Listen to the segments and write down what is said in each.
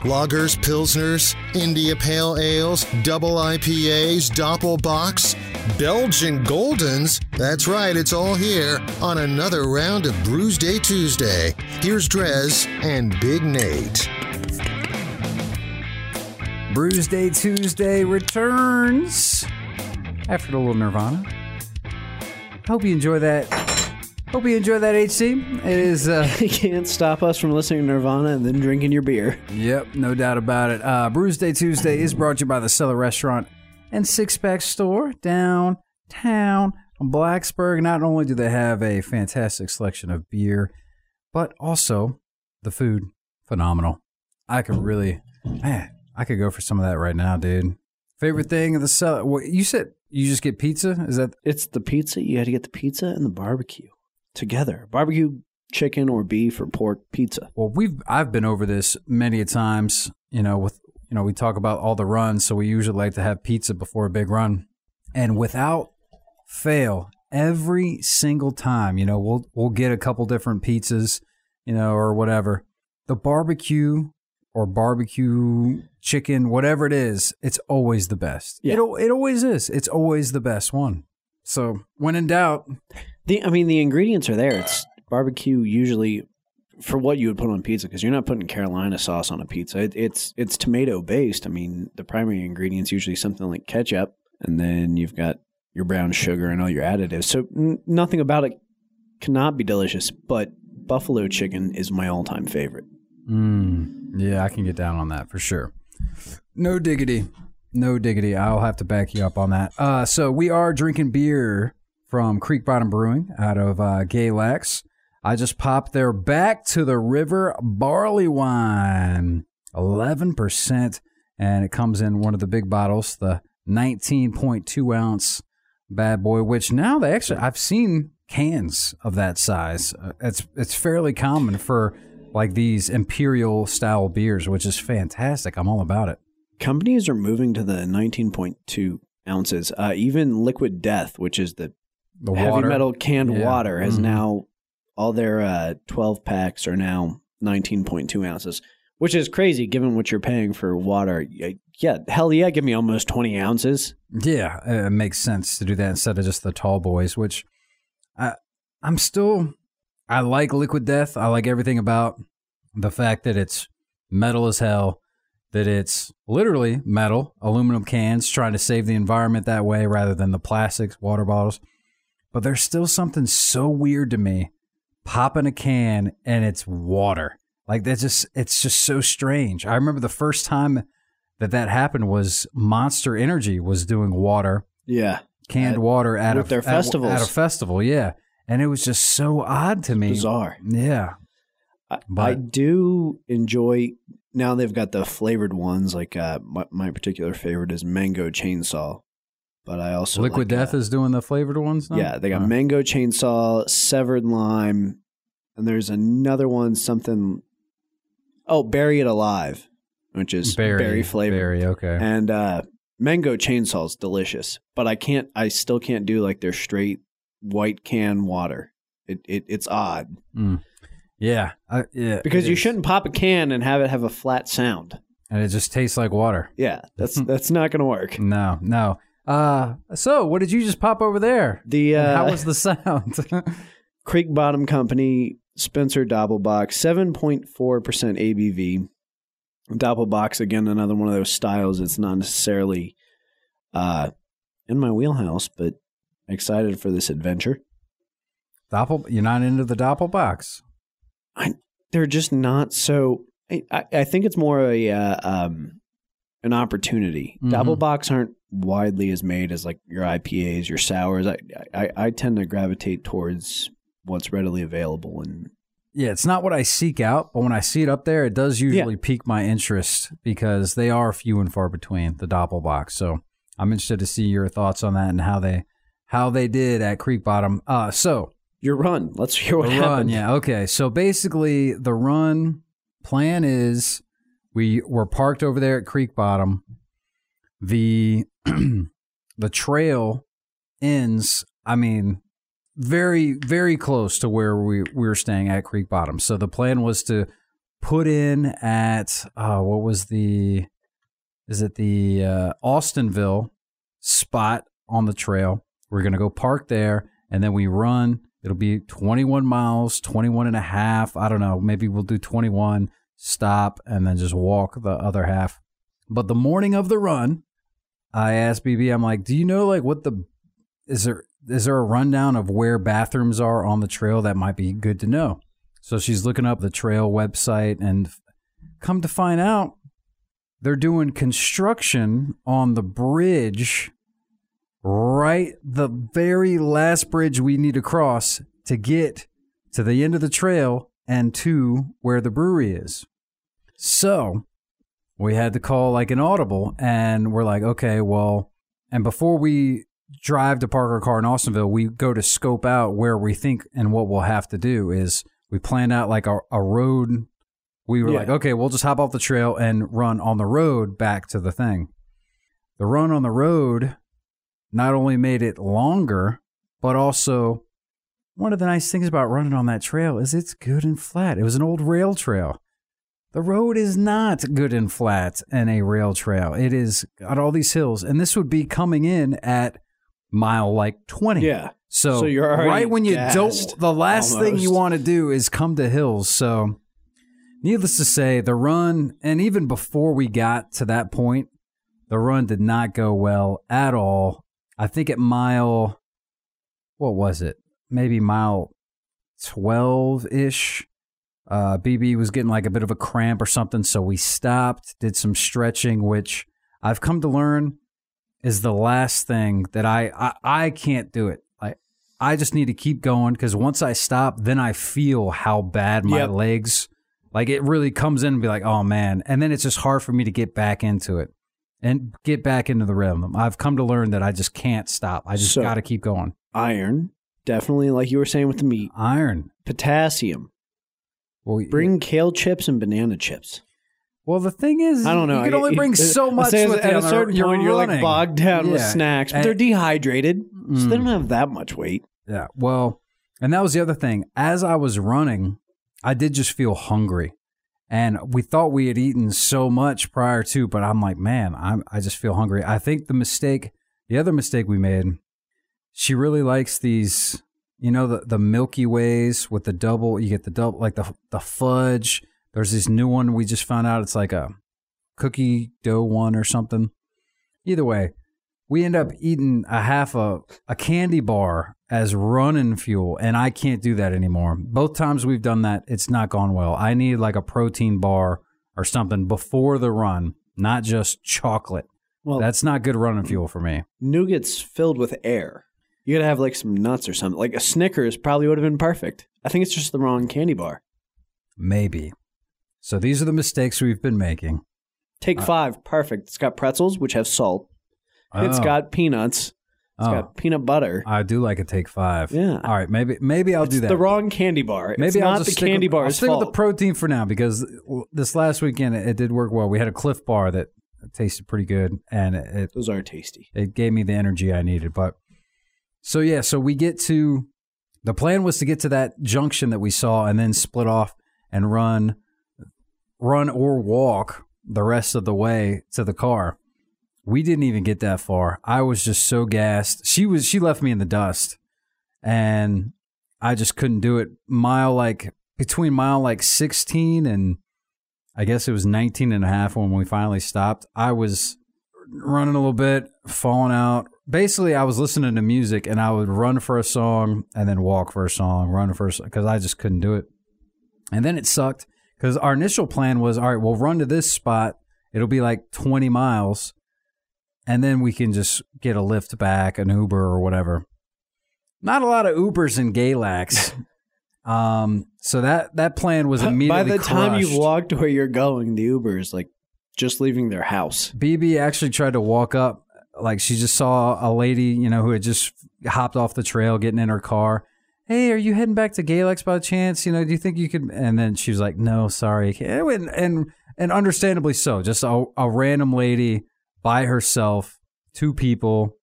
Lagers, Pilsners, India Pale Ales, Double IPAs, Doppelbocks, Belgian Goldens. That's right, it's all here on another round of Brewsday Tuesday. Here's Drez and Big Nate. Brewsday Tuesday returns after a little Nirvana. Hope you enjoy that. Hope you enjoy that, HC. It is. You can't stop us from listening to Nirvana and then drinking your beer. Yep, no doubt about it. Brewsday Tuesday is brought to you by the Cellar Restaurant and Six Pack Store downtown Blacksburg. Not only do they have a fantastic selection of beer, but also the food, phenomenal. I could go for some of that right now, dude. Favorite thing of the Cellar? What, you said you just get pizza? Is that? It's the pizza. You had to get the pizza and the barbecue together. Barbecue chicken or beef or pork pizza. Well, I've been over this many a times. We talk about all the runs, so we usually like to have pizza before a big run, and without fail, every single time, we'll get a couple different pizzas, or whatever. The barbecue. Or barbecue chicken, whatever it is, it's always the best. Yeah. It always is. It's always the best one. So when in doubt, the ingredients are there. It's barbecue usually for what you would put on pizza, because you're not putting Carolina sauce on a pizza. It's tomato based. The primary ingredient's usually something like ketchup, and then you've got your brown sugar and all your additives. So nothing about it cannot be delicious. But buffalo chicken is my all-time favorite. Yeah, I can get down on that for sure. No diggity. I'll have to back you up on that. So we are drinking beer from Creek Bottom Brewing out of Galax. I just popped their Back to the River Barley Wine, 11%, and it comes in one of the big bottles, the 19.2 ounce bad boy, which now I've seen cans of that size. It's fairly common for like these imperial style beers, which is fantastic. I'm all about it. Companies are moving to the 19.2 ounces. Even Liquid Death, which is the heavy water. Metal canned water, has now all their 12 packs are now 19.2 ounces, which is crazy given what you're paying for water. Yeah, hell yeah, give me almost 20 ounces. Yeah, it makes sense to do that instead of just the tall boys, which I like Liquid Death. I like everything about the fact that it's metal as hell, that it's literally metal, aluminum cans, trying to save the environment that way rather than the plastics, water bottles. But there's still something so weird to me popping a can and it's water. Like it's just so strange. I remember the first time that happened was Monster Energy was doing water. Yeah. Canned water at a festival, yeah. And it was just so odd to me. Bizarre. Yeah. I do enjoy, now they've got the flavored ones, like my particular favorite is Mango Chainsaw. But I also Liquid Death is doing the flavored ones now? Yeah, they got Mango Chainsaw, Severed Lime, and there's another one, Bury It Alive, which is berry flavored. Berry, okay. And Mango Chainsaw's delicious, but I still can't do like their straight white can water. It's odd. Yeah. Because you shouldn't pop a can and have it have a flat sound. And it just tastes like water. Yeah. That's not going to work. No. So what did you just pop over there? How was the sound? Creek Bottom Company, Spencer Dopplebock, 7.4% ABV. Dopplebock's, again, another one of those styles. It's not necessarily in my wheelhouse, but excited for this adventure. You're not into the Doppelbocks? They're just not so... I think it's more an opportunity. Mm-hmm. Doppelbocks aren't widely as made as like your IPAs, your sours. I tend to gravitate towards what's readily available. And yeah, it's not what I seek out, but when I see it up there, it does usually pique my interest because they are few and far between, the Doppelbocks. So I'm interested to see your thoughts on that and how they did at Creek Bottom. So your run. Let's hear what happened. Yeah. Okay. So basically, the run plan is we were parked over there at Creek Bottom. The trail ends. very, very close to where we were staying at Creek Bottom. So the plan was to put in at, is it the Austinville spot on the trail. We're going to go park there, and then we run. It'll be 21 miles, 21 and a half. I don't know. Maybe we'll do 21, stop, and then just walk the other half. But the morning of the run, I asked BB, I'm like, do you know, like, what the, is there a rundown of where bathrooms are on the trail? That might be good to know. So she's looking up the trail website, and come to find out, they're doing construction on the bridge, right? The very last bridge we need to cross to get to the end of the trail and to where the brewery is. So we had to call like an audible, and we're like, okay, well, and before we drive to park our car in Austinville, we go to scope out where we think, and what we'll have to do is we planned out like a road. We were like, okay, we'll just hop off the trail and run on the road back to the thing. The run on the road not only made it longer, but also one of the nice things about running on that trail is it's good and flat. It was an old rail trail. The road is not good and flat in a rail trail. It is got all these hills, and this would be coming in at mile like 20. Yeah. So you're already right when you don't, the last almost thing you want to do is come to hills. So needless to say, the run, and even before we got to that point, the run did not go well at all. I think at mile, what was it? Maybe mile 12-ish. BB was getting like a bit of a cramp or something, so we stopped, did some stretching, which I've come to learn is the last thing that I can't do it. I just need to keep going, because once I stop, then I feel how bad my legs, like it really comes in and be like, oh man. And then it's just hard for me to get back into it and get back into the rhythm. I've come to learn that I just can't stop. I just got to keep going. Iron, definitely, like you were saying with the meat. Iron. Potassium. Well, bring kale chips and banana chips. Well, the thing is, I don't know. You can only bring so much with at a certain point, you're like bogged down with snacks. But they're dehydrated, so they don't have that much weight. Yeah, well, and that was the other thing. As I was running, I did just feel hungry. And we thought we had eaten so much prior to, but I'm like, man, I just feel hungry. I think the other mistake we made, she really likes these, you know, the Milky Ways with the double, you get the double, like the fudge. There's this new one we just found out. It's like a cookie dough one or something. Either way, we end up eating a candy bar as running fuel, and I can't do that anymore. Both times we've done that, it's not gone well. I need like a protein bar or something before the run, not just chocolate. Well, that's not good running fuel for me. Nougat's filled with air. You got to have like some nuts or something. Like a Snickers probably would have been perfect. I think it's just the wrong candy bar. Maybe. So these are the mistakes we've been making. Take five. Perfect. It's got pretzels, which have salt. Oh. It's got peanuts. It's got peanut butter. I do like a take five. Yeah. All right. Maybe I'll do that. It's the wrong candy bar. Maybe I'll just stick with the protein for now, because this last weekend it did work well. We had a Cliff Bar that tasted pretty good, and those are tasty. It gave me the energy I needed, but. So, yeah, we get to, the plan was to get to that junction that we saw and then split off and run or walk the rest of the way to the car. We didn't even get that far. I was just so gassed. She left me in the dust, and I just couldn't do it. Between mile like 16 and I guess it was 19 and a half when we finally stopped, I was running a little bit, falling out. Basically, I was listening to music, and I would run for a song and then walk for a song, run for a song, because I just couldn't do it. And then it sucked, because our initial plan was, all right, we'll run to this spot. It'll be like 20 miles, and then we can just get a Lyft back, an Uber or whatever. Not a lot of Ubers in Galax. So that plan was immediately crushed. By the time you walked where you're going, the Uber is like just leaving their house. BB actually tried to walk up. Like, she just saw a lady, you know, who had just hopped off the trail, getting in her car. Hey, are you heading back to Galax by chance? You know, do you think you could? And then she was like, no, sorry. And understandably so. Just a random lady by herself, two people.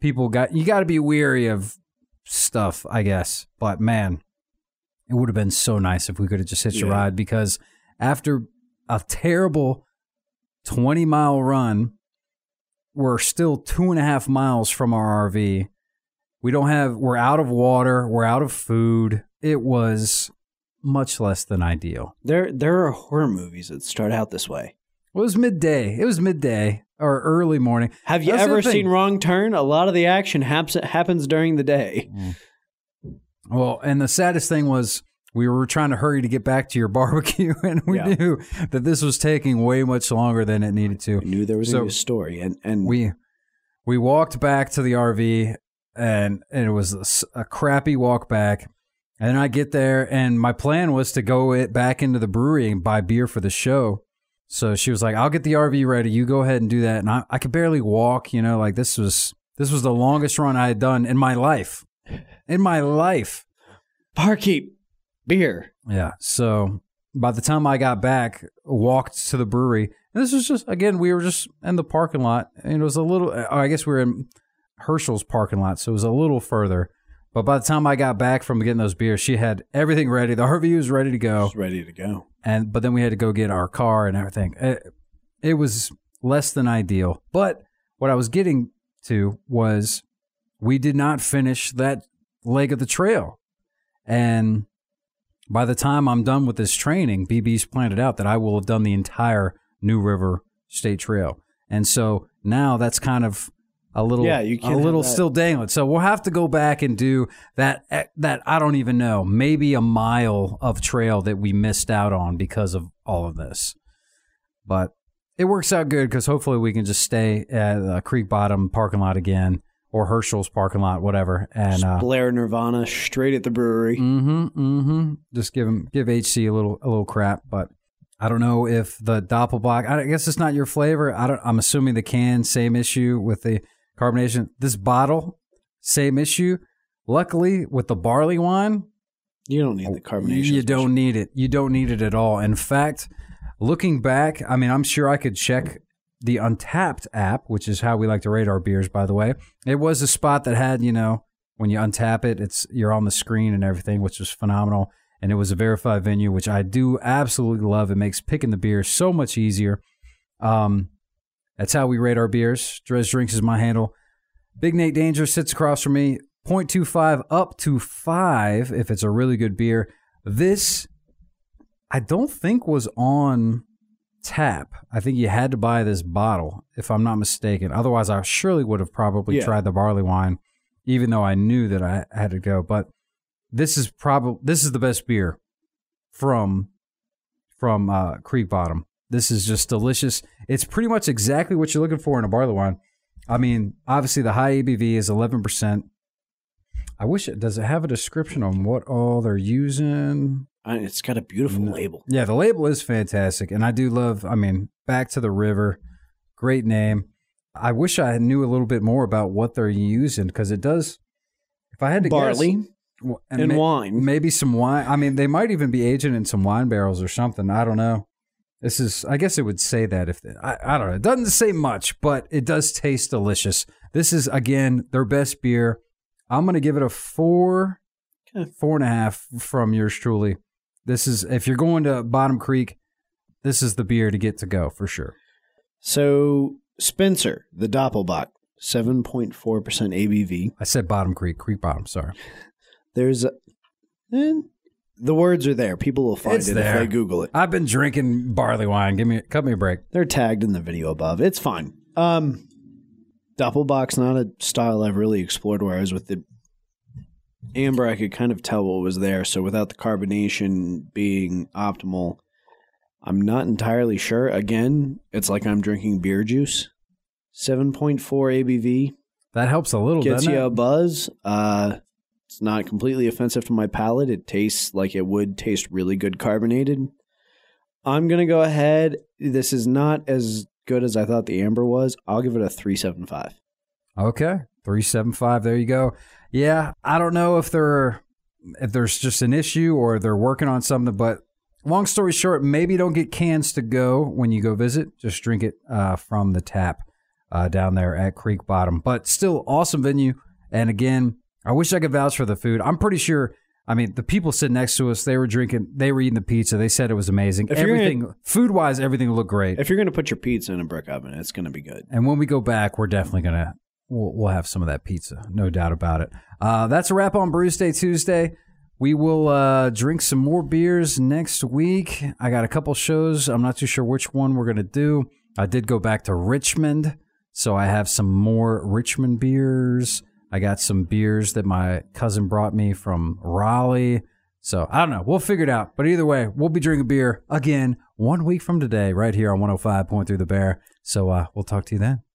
You got to be weary of stuff, I guess. But man, it would have been so nice if we could have just hitched a ride, because after a terrible 20-mile run, we're still 2.5 miles from our RV. We're out of water. We're out of food. It was much less than ideal. There are horror movies that start out this way. Well, it was midday or early morning. Have you ever seen Wrong Turn? A lot of the action happens during the day. Mm. Well, and the saddest thing was we were trying to hurry to get back to your barbecue, and we knew that this was taking way much longer than it needed to. I knew there was a new story, and we walked back to the RV, and it was a crappy walk back. And I get there, and my plan was to go back into the brewery and buy beer for the show. So she was like, I'll get the RV ready. You go ahead and do that. And I could barely walk, you know, like this was the longest run I had done in my life. Barkeep, beer. Yeah. So by the time I got back, walked to the brewery, and this was just, again, we were just in the parking lot. And it was a little, I guess we were in Herschel's parking lot, so it was a little further. But by the time I got back from getting those beers, she had everything ready. The RV was ready to go. But then we had to go get our car and everything. It was less than ideal. But what I was getting to was we did not finish that leg of the trail. And by the time I'm done with this training, BB's planned out that I will have done the entire New River State Trail. And so now that's kind of... A little still dangling. So we'll have to go back and do that I don't even know, maybe a mile of trail that we missed out on because of all of this. But it works out good because hopefully we can just stay at the Creek Bottom parking lot again or Herschel's parking lot, whatever. And just blare Nirvana straight at the brewery. Just give HC a little crap, but. I don't know if the Dopplebock, I guess it's not your flavor. I'm assuming the can, same issue with the carbonation. This bottle, same issue. Luckily, with the barley wine, you don't need the carbonation. You don't need it. You don't need it at all. In fact, looking back, I mean, I'm sure I could check the Untapped app, which is how we like to rate our beers, by the way. It was a spot that had, you know, when you untap it, you're on the screen and everything, which was phenomenal. And it was a verified venue, which I do absolutely love. It makes picking the beer so much easier. That's how we rate our beers. Drez Drinks is my handle. Big Nate Danger sits across from me. 0.25 up to 5 if it's a really good beer. This, I don't think, was on tap. I think you had to buy this bottle, if I'm not mistaken. Otherwise, I surely would have probably tried the barley wine, even though I knew that I had to go. But... This is the best beer from Creek Bottom. This is just delicious. It's pretty much exactly what you're looking for in a barley wine. I mean, obviously the high ABV is 11%. I wish does it have a description on what all they're using? It's got a beautiful label. Yeah, the label is fantastic, and I do love. I mean, Back to the River, great name. I wish I knew a little bit more about what they're using because it does. If I had to guess. And wine. Maybe some wine. I mean, they might even be aging in some wine barrels or something. I don't know. This is, I guess it would say that if, I don't know. It doesn't say much, but it does taste delicious. This is, again, their best beer. I'm going to give it a 4.5 from yours truly. This is, if you're going to Bottom Creek, this is the beer to get to go for sure. So, Spencer, the Dopplebock, 7.4% ABV. I said Bottom Creek, Creek Bottom, sorry. The words are there. People will find it if they Google it. I've been drinking barley wine. Cut me a break. They're tagged in the video above. It's fine. Doppelbock's not a style I've really explored, whereas with the amber, I could kind of tell what was there. So without the carbonation being optimal, I'm not entirely sure. Again, it's like I'm drinking beer juice. 7.4 ABV. That helps a little, doesn't it? Gets you a buzz. It's not completely offensive to my palate. It tastes like it would taste really good carbonated. I'm going to go ahead. This is not as good as I thought the amber was. I'll give it a 3.75. Okay. 3.75. There you go. Yeah. I don't know if there's just an issue or they're working on something, but long story short, maybe don't get cans to go when you go visit. Just drink it from the tap down there at Creek Bottom. But still awesome venue. And again, I wish I could vouch for the food. I'm pretty sure. I mean, the people sitting next to us, they were drinking, they were eating the pizza. They said it was amazing. Food-wise, everything looked great. If you're going to put your pizza in a brick oven, it's going to be good. And when we go back, we're definitely going to, we'll have some of that pizza. No doubt about it. That's a wrap on Brewsday Tuesday. We will drink some more beers next week. I got a couple shows. I'm not too sure which one we're going to do. I did go back to Richmond, so I have some more Richmond beers. I got some beers that my cousin brought me from Raleigh. So I don't know. We'll figure it out. But either way, we'll be drinking beer again 1 week from today right here on 105 Point Through the Bear. So we'll talk to you then.